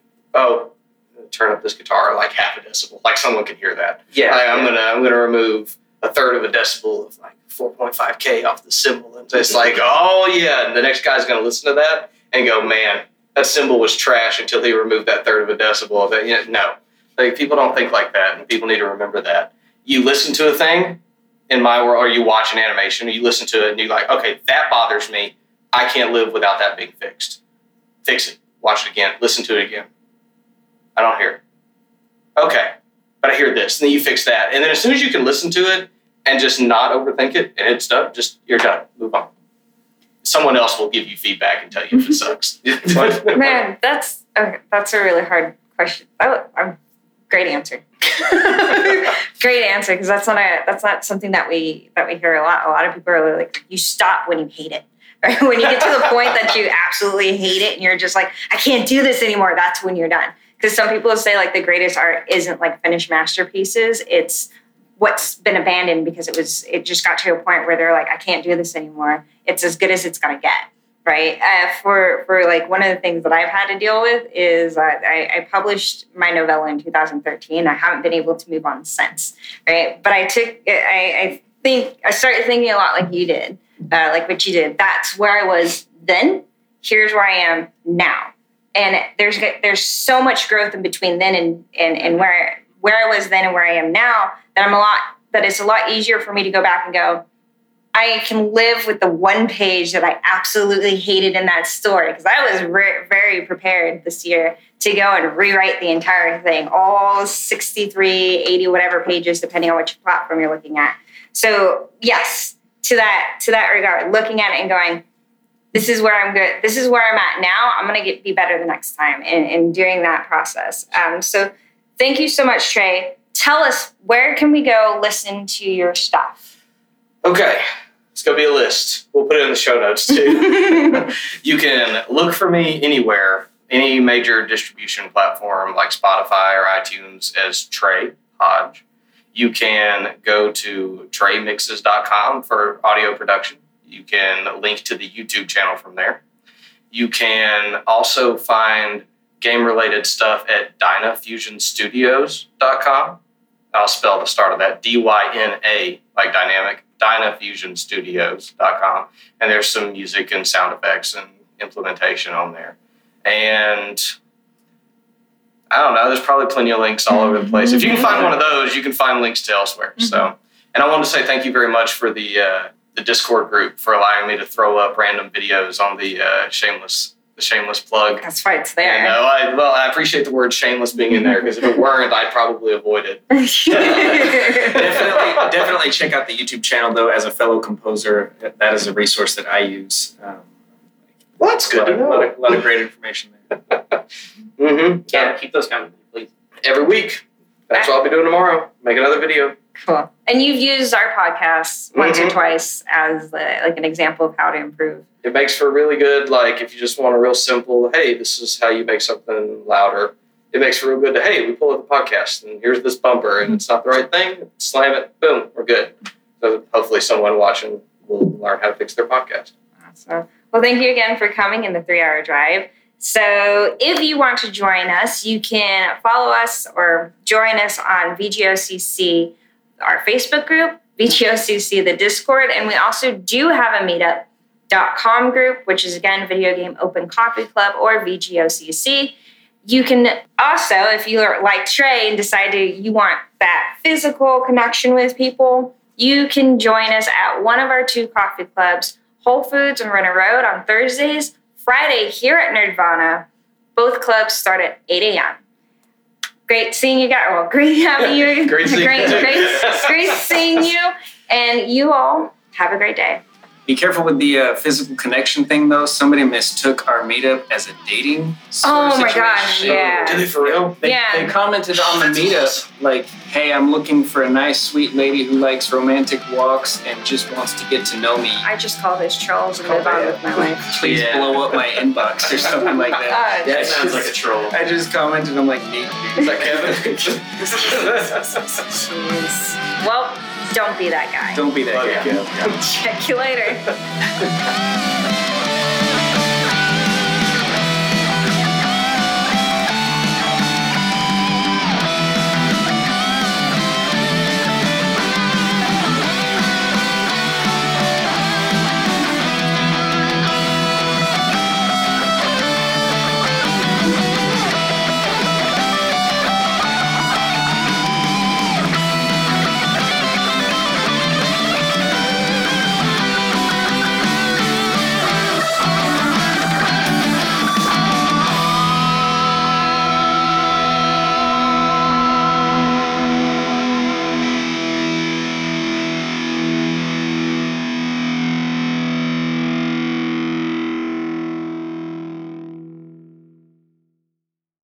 turn up this guitar like half a decibel. Like someone can hear that. Yeah. I'm gonna remove a third of a decibel of like 4.5K off the cymbal. And it's like, oh yeah, and the next guy's going to listen to that and go, man, that cymbal was trash until he removed that third of a decibel of it. You know, no, like people don't think like that, and people need to remember that. You listen to a thing, in my world, or you watch an animation, you listen to it, and you're like, okay, that bothers me. I can't live without that being fixed. Fix it. Watch it again. Listen to it again. I don't hear it. Okay, but I hear this, and then you fix that. And then as soon as you can listen to it, and just not overthink it, and it's done. Just, you're done. Move on. Someone else will give you feedback and tell you if it sucks. Man, that's a really hard question. Great answer. Great answer, because that's not something that we hear a lot. A lot of people are like, you stop when you hate it. Right? When you get to the point that you absolutely hate it, and you're just like, I can't do this anymore. That's when you're done. Because some people say like the greatest art isn't like finished masterpieces. It's what's been abandoned because it just got to a point where they're like, I can't do this anymore. It's as good as it's going to get, right? For like one of the things that I've had to deal with is I published my novella in 2013. I haven't been able to move on since, right? But I started thinking a lot like you did, like what you did. That's where I was then. Here's where I am now. And there's so much growth in between then and where I was then and where I am now, that it's a lot easier for me to go back and go, I can live with the one page that I absolutely hated in that story, because I was very prepared this year to go and rewrite the entire thing, all 63, 80, whatever pages, depending on which platform you're looking at. So yes, to that regard, looking at it and going, this is where I'm good. This is where I'm at now. I'm going to be better the next time in doing that process. So thank you so much, Trey. Tell us, where can we go listen to your stuff? Okay. It's going to be a list. We'll put it in the show notes, too. You can look for me anywhere, any major distribution platform like Spotify or iTunes as Trey Hodge. You can go to treymixes.com for audio production. You can link to the YouTube channel from there. You can also find game-related stuff at DynaFusionStudios.com. I'll spell the start of that, D-Y-N-A, like dynamic, DynaFusionStudios.com. And there's some music and sound effects and implementation on there. And I don't know, there's probably plenty of links all over the place. If you can find one of those, you can find links to elsewhere. Mm-hmm. So, and I wanted to say thank you very much for the Discord group for allowing me to throw up random videos on the shameless plug. That's right, it's there. You know, I appreciate the word shameless being in there, because if it weren't, I'd probably avoid it. Definitely check out the YouTube channel, though, as a fellow composer. That is a resource that I use. Well, that's good to know. A lot of great information there. Mm-hmm. Yeah, keep those coming, please. Every week. That's what I'll be doing tomorrow. Make another video. Cool. And you've used our podcast once or twice as like an example of how to improve. It makes for really good, like if you just want a real simple, hey, this is how you make something louder. It makes for real good to, hey, we pull up the podcast and here's this bumper and it's not the right thing. Slam it. Boom. We're good. So hopefully someone watching will learn how to fix their podcast. Awesome. Well, thank you again for coming in the 3-hour drive. So if you want to join us, you can follow us or join us on VGOCC, our Facebook group, VGOCC, the Discord. And we also do have a meetup.com group, which is, again, Video Game Open Coffee Club or VGOCC. You can also, if you are like Trey and you want that physical connection with people, you can join us at one of our two coffee clubs, Whole Foods and Renner Road on Thursdays, Friday here at Nerdvana. Both clubs start at 8 a.m. Great seeing you guys. Well, great having you. Great seeing you. And you all have a great day. Be careful with the physical connection thing, though. Somebody mistook our meetup as a dating sort of situation. Oh my gosh, yeah. Did they for real? They commented on the meetup like, hey, I'm looking for a nice, sweet lady who likes romantic walks and just wants to get to know me. I just call this trolls and move on with my life. Please blow up my inbox or something like that. That sounds like a troll. I just commented, I'm like, Nate. Is that Kevin? Jeez. Well, don't be that guy. Don't be that guy. Check you later.